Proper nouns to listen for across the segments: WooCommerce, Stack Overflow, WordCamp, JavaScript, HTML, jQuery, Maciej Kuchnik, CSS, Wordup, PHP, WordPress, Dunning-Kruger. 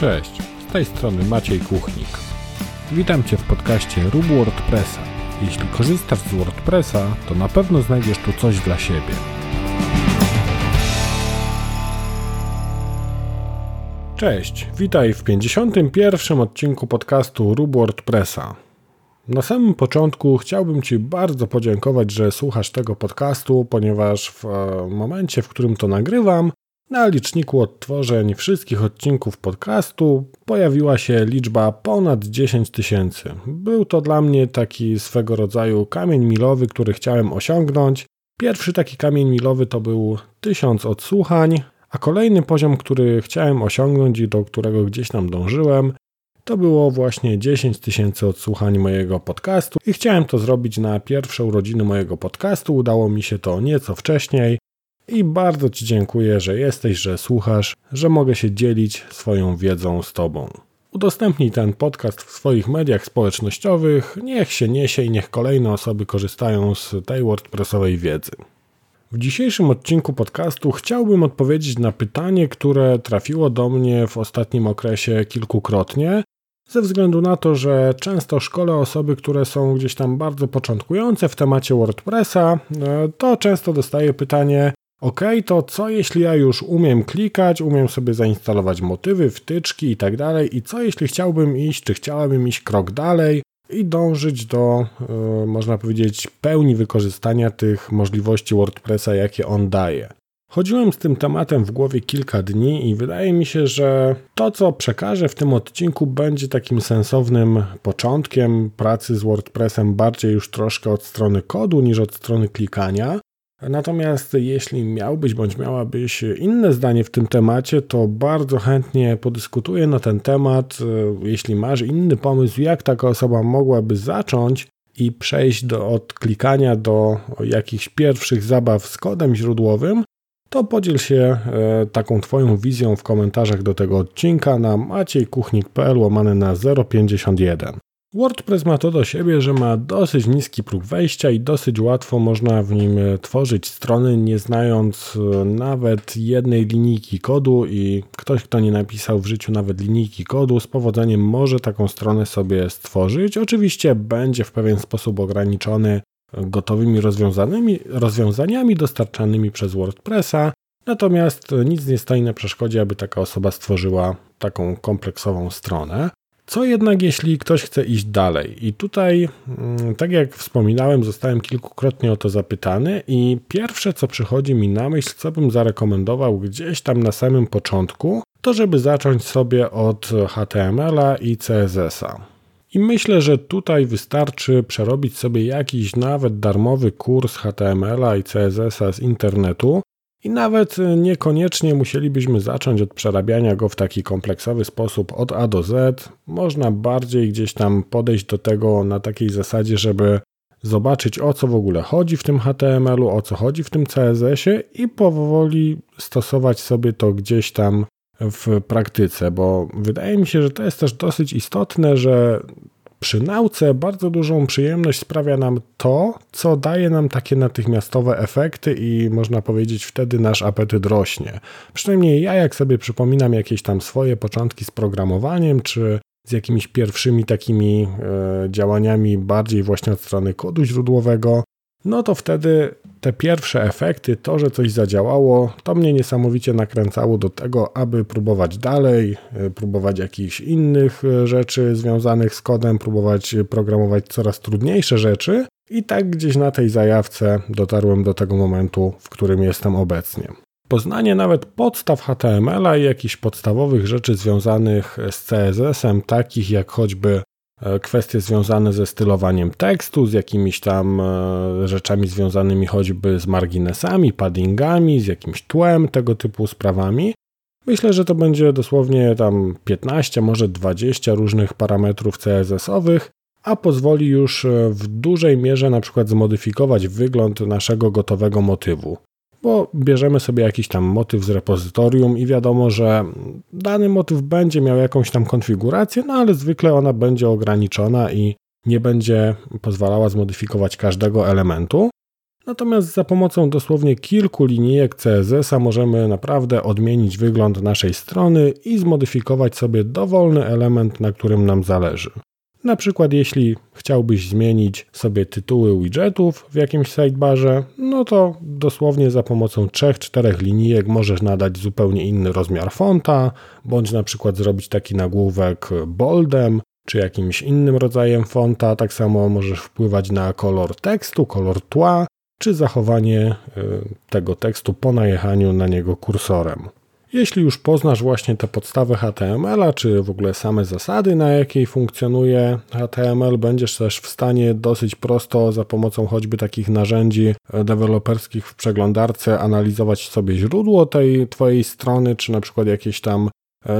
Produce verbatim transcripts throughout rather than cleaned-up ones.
Cześć, z tej strony Maciej Kuchnik. Witam Cię w podcaście Rub WordPressa. Jeśli korzystasz z WordPressa, to na pewno znajdziesz tu coś dla siebie. Cześć, witaj w pięćdziesiątym pierwszym odcinku podcastu Rub WordPressa. Na samym początku chciałbym Ci bardzo podziękować, że słuchasz tego podcastu, ponieważ w momencie, w którym to nagrywam, na liczniku odtworzeń wszystkich odcinków podcastu pojawiła się liczba ponad dziesięć tysięcy. Był to dla mnie taki swego rodzaju kamień milowy, który chciałem osiągnąć. Pierwszy taki kamień milowy to był tysiąc odsłuchań, a kolejny poziom, który chciałem osiągnąć i do którego gdzieś tam dążyłem, to było właśnie dziesięć tysięcy odsłuchań mojego podcastu i chciałem to zrobić na pierwsze urodziny mojego podcastu. Udało mi się to nieco wcześniej. I bardzo Ci dziękuję, że jesteś, że słuchasz, że mogę się dzielić swoją wiedzą z Tobą. Udostępnij ten podcast w swoich mediach społecznościowych, niech się niesie i niech kolejne osoby korzystają z tej WordPressowej wiedzy. W dzisiejszym odcinku podcastu chciałbym odpowiedzieć na pytanie, które trafiło do mnie w ostatnim okresie kilkukrotnie, ze względu na to, że często szkolę osoby, które są gdzieś tam bardzo początkujące w temacie WordPressa, to często dostaję pytanie: OK, to co jeśli ja już umiem klikać, umiem sobie zainstalować motywy, wtyczki i tak dalej i co jeśli chciałbym iść, czy chciałabym iść krok dalej i dążyć do, yy, można powiedzieć, pełni wykorzystania tych możliwości WordPressa, jakie on daje. Chodziłem z tym tematem w głowie kilka dni i wydaje mi się, że to, co przekażę w tym odcinku, będzie takim sensownym początkiem pracy z WordPressem, bardziej już troszkę od strony kodu niż od strony klikania. Natomiast jeśli miałbyś bądź miałabyś inne zdanie w tym temacie, to bardzo chętnie podyskutuję na ten temat. Jeśli masz inny pomysł, jak taka osoba mogłaby zacząć i przejść do, od klikania do jakichś pierwszych zabaw z kodem źródłowym, to podziel się taką Twoją wizją w komentarzach do tego odcinka na maciejkuchnik.pl łamane na zero pięćdziesiąt jeden. WordPress ma to do siebie, że ma dosyć niski próg wejścia i dosyć łatwo można w nim tworzyć strony, nie znając nawet jednej linijki kodu i ktoś, kto nie napisał w życiu nawet linijki kodu, z powodzeniem może taką stronę sobie stworzyć. Oczywiście będzie w pewien sposób ograniczony gotowymi rozwiązaniami dostarczanymi przez WordPressa, natomiast nic nie stoi na przeszkodzie, aby taka osoba stworzyła taką kompleksową stronę. Co jednak, jeśli ktoś chce iść dalej? I tutaj, tak jak wspominałem, zostałem kilkukrotnie o to zapytany i pierwsze, co przychodzi mi na myśl, co bym zarekomendował gdzieś tam na samym początku, to żeby zacząć sobie od H T M L a i C S S a. I myślę, że tutaj wystarczy przerobić sobie jakiś nawet darmowy kurs H T M L a i C S S a z internetu. I nawet niekoniecznie musielibyśmy zacząć od przerabiania go w taki kompleksowy sposób od A do Z. Można bardziej gdzieś tam podejść do tego na takiej zasadzie, żeby zobaczyć, o co w ogóle chodzi w tym H T M L u, o co chodzi w tym C S S ie i powoli stosować sobie to gdzieś tam w praktyce, bo wydaje mi się, że to jest też dosyć istotne, że przy nauce bardzo dużą przyjemność sprawia nam to, co daje nam takie natychmiastowe efekty i można powiedzieć wtedy nasz apetyt rośnie. Przynajmniej ja, jak sobie przypominam jakieś tam swoje początki z programowaniem czy z jakimiś pierwszymi takimi e, działaniami bardziej właśnie od strony kodu źródłowego, no to wtedy te pierwsze efekty, to, że coś zadziałało, to mnie niesamowicie nakręcało do tego, aby próbować dalej, próbować jakichś innych rzeczy związanych z kodem, próbować programować coraz trudniejsze rzeczy i tak gdzieś na tej zajawce dotarłem do tego momentu, w którym jestem obecnie. Poznanie nawet podstaw H T M L a i jakichś podstawowych rzeczy związanych z C S S em, takich jak choćby kwestie związane ze stylowaniem tekstu, z jakimiś tam rzeczami związanymi choćby z marginesami, paddingami, z jakimś tłem, tego typu sprawami. Myślę, że to będzie dosłownie tam piętnaście, może dwadzieścia różnych parametrów C S S owych, a pozwoli już w dużej mierze na przykład zmodyfikować wygląd naszego gotowego motywu. Bo bierzemy sobie jakiś tam motyw z repozytorium i wiadomo, że dany motyw będzie miał jakąś tam konfigurację, no ale zwykle ona będzie ograniczona i nie będzie pozwalała zmodyfikować każdego elementu. Natomiast za pomocą dosłownie kilku linijek C S S a możemy naprawdę odmienić wygląd naszej strony i zmodyfikować sobie dowolny element, na którym nam zależy. Na przykład jeśli chciałbyś zmienić sobie tytuły widgetów w jakimś sidebarze, no to dosłownie za pomocą trzech czterech linijek możesz nadać zupełnie inny rozmiar fonta, bądź na przykład zrobić taki nagłówek boldem, czy jakimś innym rodzajem fonta. Tak samo możesz wpływać na kolor tekstu, kolor tła, czy zachowanie tego tekstu po najechaniu na niego kursorem. Jeśli już poznasz właśnie tę podstawę H T M L a, czy w ogóle same zasady, na jakiej funkcjonuje H T M L, będziesz też w stanie dosyć prosto za pomocą choćby takich narzędzi deweloperskich w przeglądarce analizować sobie źródło tej twojej strony, czy na przykład jakieś tam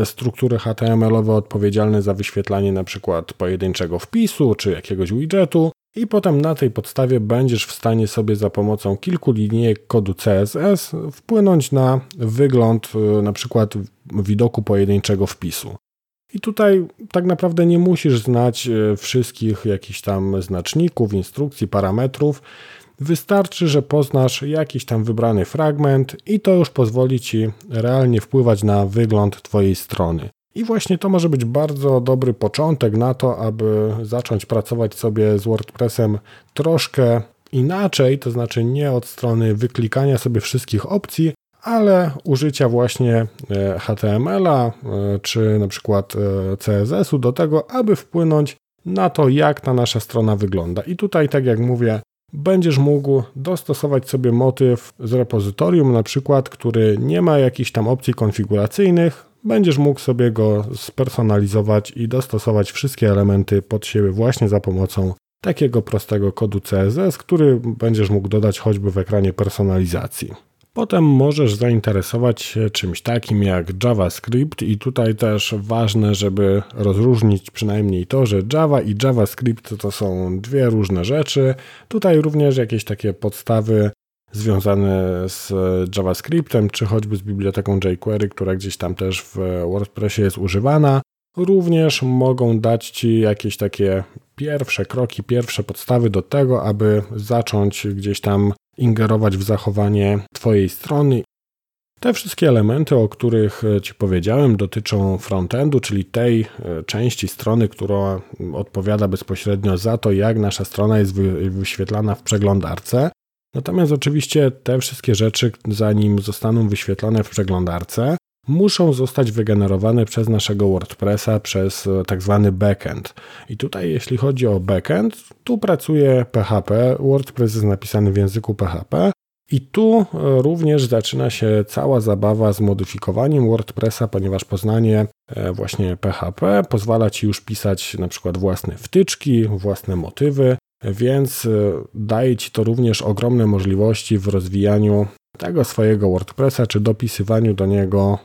struktury H T M L owe odpowiedzialne za wyświetlanie na przykład pojedynczego wpisu, czy jakiegoś widgetu. I potem na tej podstawie będziesz w stanie sobie za pomocą kilku linijek kodu C S S wpłynąć na wygląd na przykład widoku pojedynczego wpisu. I tutaj tak naprawdę nie musisz znać wszystkich jakichś tam znaczników, instrukcji, parametrów. Wystarczy, że poznasz jakiś tam wybrany fragment i to już pozwoli Ci realnie wpływać na wygląd Twojej strony. I właśnie to może być bardzo dobry początek na to, aby zacząć pracować sobie z WordPressem troszkę inaczej, to znaczy nie od strony wyklikania sobie wszystkich opcji, ale użycia właśnie H T M L a czy na przykład C S S u do tego, aby wpłynąć na to, jak ta nasza strona wygląda. I tutaj, tak jak mówię, będziesz mógł dostosować sobie motyw z repozytorium na przykład, który nie ma jakichś tam opcji konfiguracyjnych. Będziesz mógł sobie go spersonalizować i dostosować wszystkie elementy pod siebie właśnie za pomocą takiego prostego kodu C S S, który będziesz mógł dodać choćby w ekranie personalizacji. Potem możesz zainteresować się czymś takim jak JavaScript i tutaj też ważne, żeby rozróżnić przynajmniej to, że Java i JavaScript to są dwie różne rzeczy. Tutaj również jakieś takie podstawy związane z JavaScriptem, czy choćby z biblioteką jQuery, która gdzieś tam też w WordPressie jest używana, również mogą dać Ci jakieś takie pierwsze kroki, pierwsze podstawy do tego, aby zacząć gdzieś tam ingerować w zachowanie Twojej strony. Te wszystkie elementy, o których Ci powiedziałem, dotyczą frontendu, czyli tej części strony, która odpowiada bezpośrednio za to, jak nasza strona jest wyświetlana w przeglądarce. Natomiast oczywiście te wszystkie rzeczy, zanim zostaną wyświetlane w przeglądarce, muszą zostać wygenerowane przez naszego WordPressa, przez tak zwany backend. I tutaj jeśli chodzi o backend, tu pracuje P H P, WordPress jest napisany w języku P H P i tu również zaczyna się cała zabawa z modyfikowaniem WordPressa, ponieważ poznanie właśnie P H P pozwala Ci już pisać na przykład własne wtyczki, własne motywy, więc daje Ci to również ogromne możliwości w rozwijaniu tego swojego WordPressa, czy dopisywaniu do niego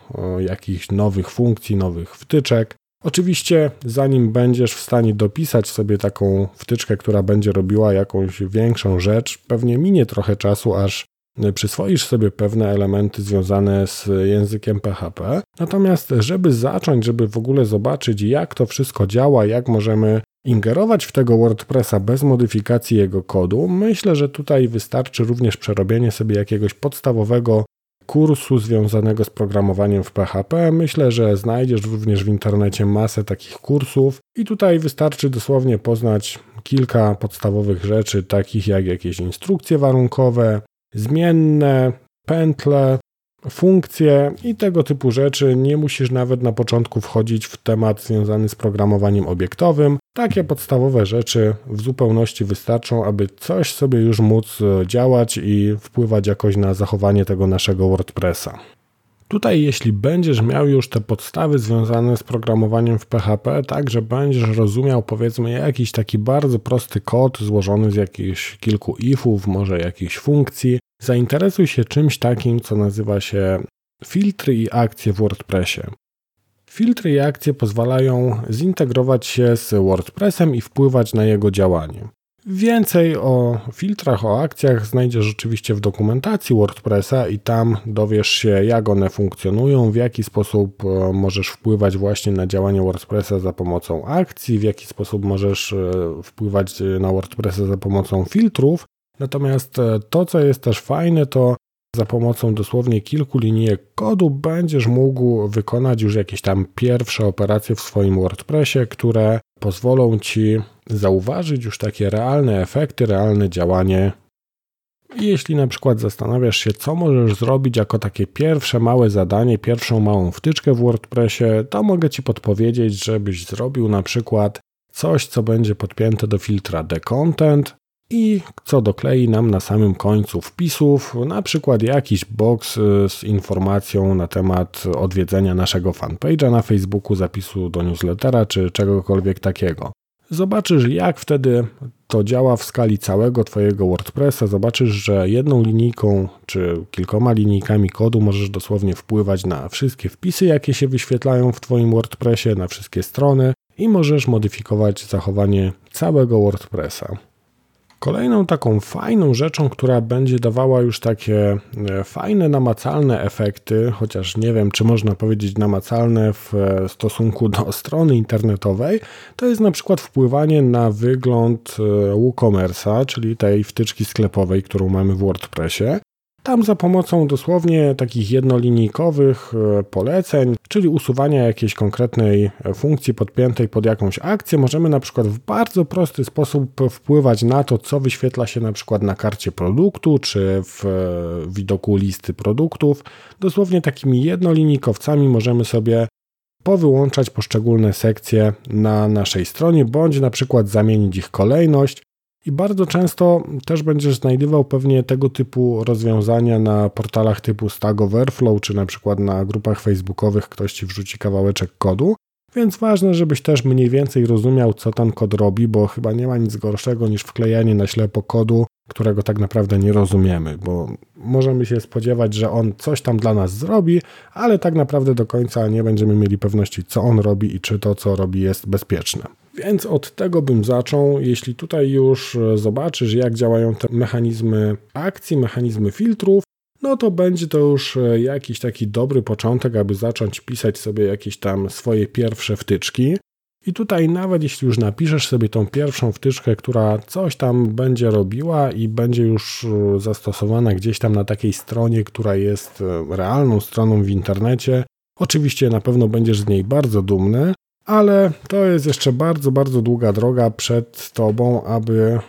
jakichś nowych funkcji, nowych wtyczek. Oczywiście zanim będziesz w stanie dopisać sobie taką wtyczkę, która będzie robiła jakąś większą rzecz, pewnie minie trochę czasu, aż przyswoisz sobie pewne elementy związane z językiem P H P. Natomiast żeby zacząć, żeby w ogóle zobaczyć, jak to wszystko działa, jak możemy ingerować w tego WordPressa bez modyfikacji jego kodu, myślę, że tutaj wystarczy również przerobienie sobie jakiegoś podstawowego kursu związanego z programowaniem w P H P. Myślę, że znajdziesz również w internecie masę takich kursów i tutaj wystarczy dosłownie poznać kilka podstawowych rzeczy, takich jak jakieś instrukcje warunkowe, zmienne, pętle, funkcje i tego typu rzeczy. Nie musisz nawet na początku wchodzić w temat związany z programowaniem obiektowym. Takie podstawowe rzeczy w zupełności wystarczą, aby coś sobie już móc działać i wpływać jakoś na zachowanie tego naszego WordPressa. Tutaj jeśli będziesz miał już te podstawy związane z programowaniem w P H P, tak że będziesz rozumiał powiedzmy jakiś taki bardzo prosty kod złożony z jakichś kilku ifów, może jakichś funkcji, zainteresuj się czymś takim, co nazywa się filtry i akcje w WordPressie. Filtry i akcje pozwalają zintegrować się z WordPressem i wpływać na jego działanie. Więcej o filtrach, o akcjach znajdziesz oczywiście w dokumentacji WordPressa i tam dowiesz się, jak one funkcjonują, w jaki sposób możesz wpływać właśnie na działanie WordPressa za pomocą akcji, w jaki sposób możesz wpływać na WordPressa za pomocą filtrów. Natomiast to, co jest też fajne, to za pomocą dosłownie kilku linijek kodu będziesz mógł wykonać już jakieś tam pierwsze operacje w swoim WordPressie, które pozwolą Ci zauważyć już takie realne efekty, realne działanie. Jeśli na przykład zastanawiasz się, co możesz zrobić jako takie pierwsze małe zadanie, pierwszą małą wtyczkę w WordPressie, to mogę Ci podpowiedzieć, żebyś zrobił na przykład coś, co będzie podpięte do filtra The Content i co doklei nam na samym końcu wpisów, na przykład jakiś box z informacją na temat odwiedzenia naszego fanpage'a na Facebooku, zapisu do newslettera czy czegokolwiek takiego. Zobaczysz, jak wtedy to działa w skali całego Twojego WordPressa. Zobaczysz, że jedną linijką czy kilkoma linijkami kodu możesz dosłownie wpływać na wszystkie wpisy, jakie się wyświetlają w Twoim WordPressie, na wszystkie strony i możesz modyfikować zachowanie całego WordPressa. Kolejną taką fajną rzeczą, która będzie dawała już takie fajne, namacalne efekty, chociaż nie wiem, czy można powiedzieć namacalne w stosunku do strony internetowej, to jest na przykład wpływanie na wygląd WooCommerce'a, czyli tej wtyczki sklepowej, którą mamy w WordPressie. Tam za pomocą dosłownie takich jednolinijkowych poleceń, czyli usuwania jakiejś konkretnej funkcji podpiętej pod jakąś akcję, możemy na przykład w bardzo prosty sposób wpływać na to, co wyświetla się na przykład na karcie produktu, czy w widoku listy produktów. Dosłownie takimi jednolinijkowcami możemy sobie powyłączać poszczególne sekcje na naszej stronie, bądź na przykład zamienić ich kolejność. I bardzo często też będziesz znajdywał pewnie tego typu rozwiązania na portalach typu Stack Overflow, czy na przykład na grupach facebookowych ktoś Ci wrzuci kawałeczek kodu, więc ważne, żebyś też mniej więcej rozumiał, co ten kod robi, bo chyba nie ma nic gorszego niż wklejanie na ślepo kodu, którego tak naprawdę nie rozumiemy, bo możemy się spodziewać, że on coś tam dla nas zrobi, ale tak naprawdę do końca nie będziemy mieli pewności, co on robi i czy to, co robi, jest bezpieczne. Więc od tego bym zaczął. Jeśli tutaj już zobaczysz, jak działają te mechanizmy akcji, mechanizmy filtrów, no to będzie to już jakiś taki dobry początek, aby zacząć pisać sobie jakieś tam swoje pierwsze wtyczki. I tutaj nawet jeśli już napiszesz sobie tą pierwszą wtyczkę, która coś tam będzie robiła i będzie już zastosowana gdzieś tam na takiej stronie, która jest realną stroną w internecie, oczywiście na pewno będziesz z niej bardzo dumny, ale to jest jeszcze bardzo, bardzo długa droga przed Tobą, aby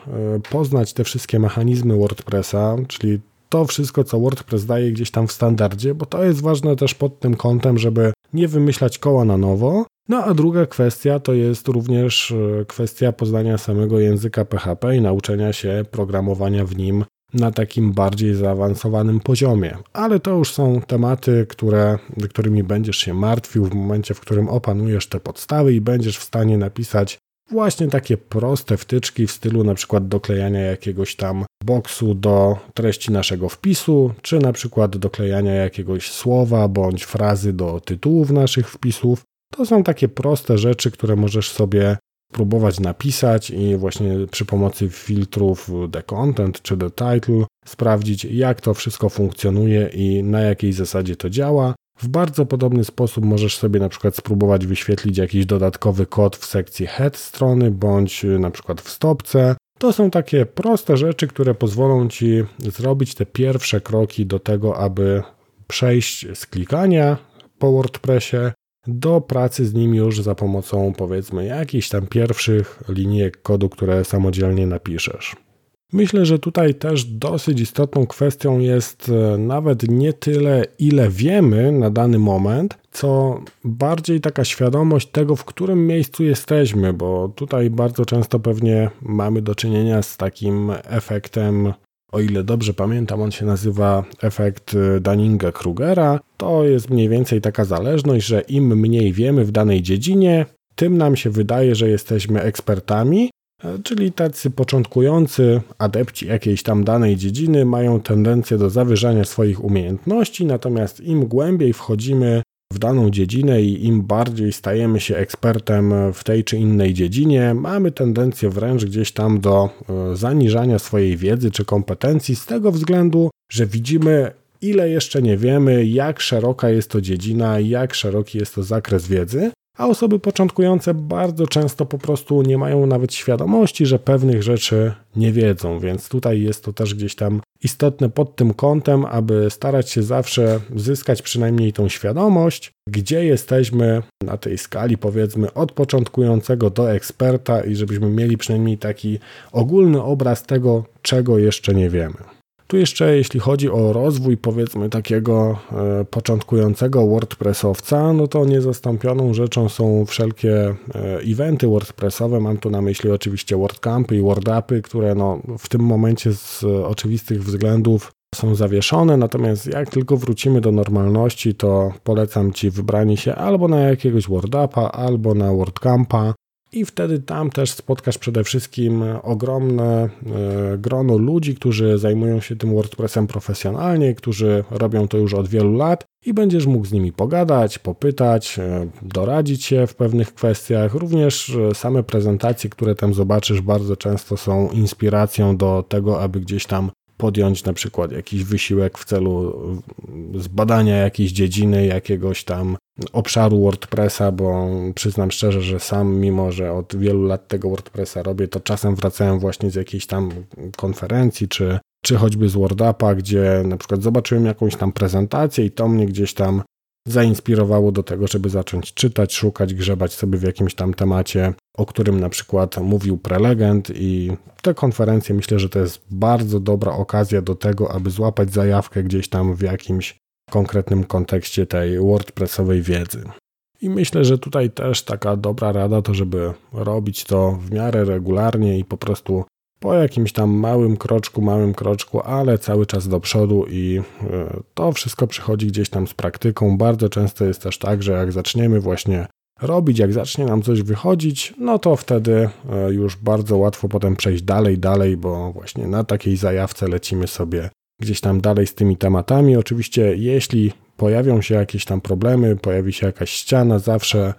poznać te wszystkie mechanizmy WordPressa, czyli to wszystko, co WordPress daje gdzieś tam w standardzie, bo to jest ważne też pod tym kątem, żeby nie wymyślać koła na nowo. No a druga kwestia to jest również kwestia poznania samego języka P H P i nauczenia się programowania w nim na takim bardziej zaawansowanym poziomie. Ale to już są tematy, które, którymi będziesz się martwił w momencie, w którym opanujesz te podstawy i będziesz w stanie napisać właśnie takie proste wtyczki w stylu na przykład doklejania jakiegoś tam boksu do treści naszego wpisu, czy na przykład doklejania jakiegoś słowa bądź frazy do tytułów naszych wpisów. To są takie proste rzeczy, które możesz sobie próbować napisać i właśnie przy pomocy filtrów The Content czy The Title sprawdzić, jak to wszystko funkcjonuje i na jakiej zasadzie to działa. W bardzo podobny sposób możesz sobie na przykład spróbować wyświetlić jakiś dodatkowy kod w sekcji head strony bądź na przykład w stopce. To są takie proste rzeczy, które pozwolą Ci zrobić te pierwsze kroki do tego, aby przejść z klikania po WordPressie do pracy z nim już za pomocą, powiedzmy, jakichś tam pierwszych linijek kodu, które samodzielnie napiszesz. Myślę, że tutaj też dosyć istotną kwestią jest nawet nie tyle, ile wiemy na dany moment, co bardziej taka świadomość tego, w którym miejscu jesteśmy, bo tutaj bardzo często pewnie mamy do czynienia z takim efektem, o ile dobrze pamiętam, on się nazywa efekt Dunninga-Krugera. To jest mniej więcej taka zależność, że im mniej wiemy w danej dziedzinie, tym nam się wydaje, że jesteśmy ekspertami, czyli tacy początkujący adepci jakiejś tam danej dziedziny mają tendencję do zawyżania swoich umiejętności, natomiast im głębiej wchodzimy w daną dziedzinę i im bardziej stajemy się ekspertem w tej czy innej dziedzinie, mamy tendencję wręcz gdzieś tam do zaniżania swojej wiedzy czy kompetencji z tego względu, że widzimy, ile jeszcze nie wiemy, jak szeroka jest to dziedzina, jak szeroki jest to zakres wiedzy, a osoby początkujące bardzo często po prostu nie mają nawet świadomości, że pewnych rzeczy nie wiedzą, więc tutaj jest to też gdzieś tam istotne pod tym kątem, aby starać się zawsze zyskać przynajmniej tą świadomość, gdzie jesteśmy na tej skali, powiedzmy, od początkującego do eksperta i żebyśmy mieli przynajmniej taki ogólny obraz tego, czego jeszcze nie wiemy. Tu jeszcze jeśli chodzi o rozwój, powiedzmy, takiego e, początkującego WordPressowca, no to niezastąpioną rzeczą są wszelkie e, eventy WordPressowe. Mam tu na myśli oczywiście WordCampy i Wordupy, które no, w tym momencie z e, oczywistych względów są zawieszone, natomiast jak tylko wrócimy do normalności, to polecam Ci wybranie się albo na jakiegoś Wordupa, albo na WordCampa. I wtedy tam też spotkasz przede wszystkim ogromne y, grono ludzi, którzy zajmują się tym WordPressem profesjonalnie, którzy robią to już od wielu lat i będziesz mógł z nimi pogadać, popytać, y, doradzić się w pewnych kwestiach. Również y, same prezentacje, które tam zobaczysz, bardzo często są inspiracją do tego, aby gdzieś tam podjąć na przykład jakiś wysiłek w celu zbadania jakiejś dziedziny, jakiegoś tam obszaru WordPressa, bo przyznam szczerze, że sam, mimo że od wielu lat tego WordPressa robię, to czasem wracałem właśnie z jakiejś tam konferencji, czy, czy choćby z WordUpa, gdzie na przykład zobaczyłem jakąś tam prezentację i to mnie gdzieś tam zainspirowało do tego, żeby zacząć czytać, szukać, grzebać sobie w jakimś tam temacie, o którym na przykład mówił prelegent, i te konferencje, myślę, że to jest bardzo dobra okazja do tego, aby złapać zajawkę gdzieś tam w jakimś konkretnym kontekście tej WordPressowej wiedzy. I myślę, że tutaj też taka dobra rada to, żeby robić to w miarę regularnie i po prostu po jakimś tam małym kroczku, małym kroczku, ale cały czas do przodu, i to wszystko przychodzi gdzieś tam z praktyką. Bardzo często jest też tak, że jak zaczniemy właśnie robić, jak zacznie nam coś wychodzić, no to wtedy już bardzo łatwo potem przejść dalej, dalej, bo właśnie na takiej zajawce lecimy sobie gdzieś tam dalej z tymi tematami. Oczywiście jeśli pojawią się jakieś tam problemy, pojawi się jakaś ściana, zawsze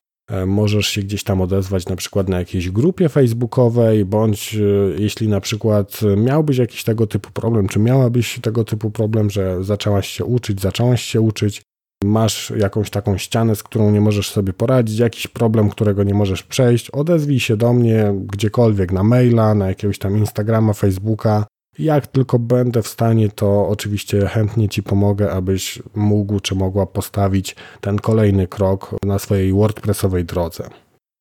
możesz się gdzieś tam odezwać na przykład na jakiejś grupie facebookowej, bądź jeśli na przykład miałbyś jakiś tego typu problem, czy miałabyś tego typu problem, że zaczęłaś się uczyć, zaczęłaś się uczyć, masz jakąś taką ścianę, z którą nie możesz sobie poradzić, jakiś problem, którego nie możesz przejść, odezwij się do mnie gdziekolwiek, na maila, na jakiegoś tam Instagrama, Facebooka. Jak tylko będę w stanie, to oczywiście chętnie Ci pomogę, abyś mógł czy mogła postawić ten kolejny krok na swojej WordPressowej drodze.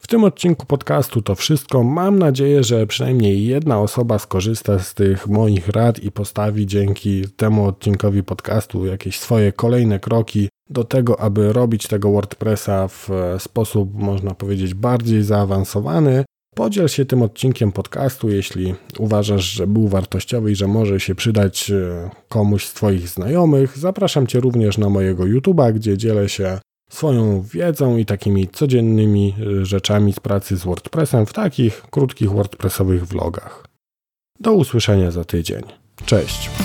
W tym odcinku podcastu to wszystko. Mam nadzieję, że przynajmniej jedna osoba skorzysta z tych moich rad i postawi dzięki temu odcinkowi podcastu jakieś swoje kolejne kroki do tego, aby robić tego WordPressa w sposób, można powiedzieć, bardziej zaawansowany. Podziel się tym odcinkiem podcastu, jeśli uważasz, że był wartościowy i że może się przydać komuś z Twoich znajomych. Zapraszam Cię również na mojego YouTube'a, gdzie dzielę się swoją wiedzą i takimi codziennymi rzeczami z pracy z WordPressem w takich krótkich WordPressowych vlogach. Do usłyszenia za tydzień. Cześć!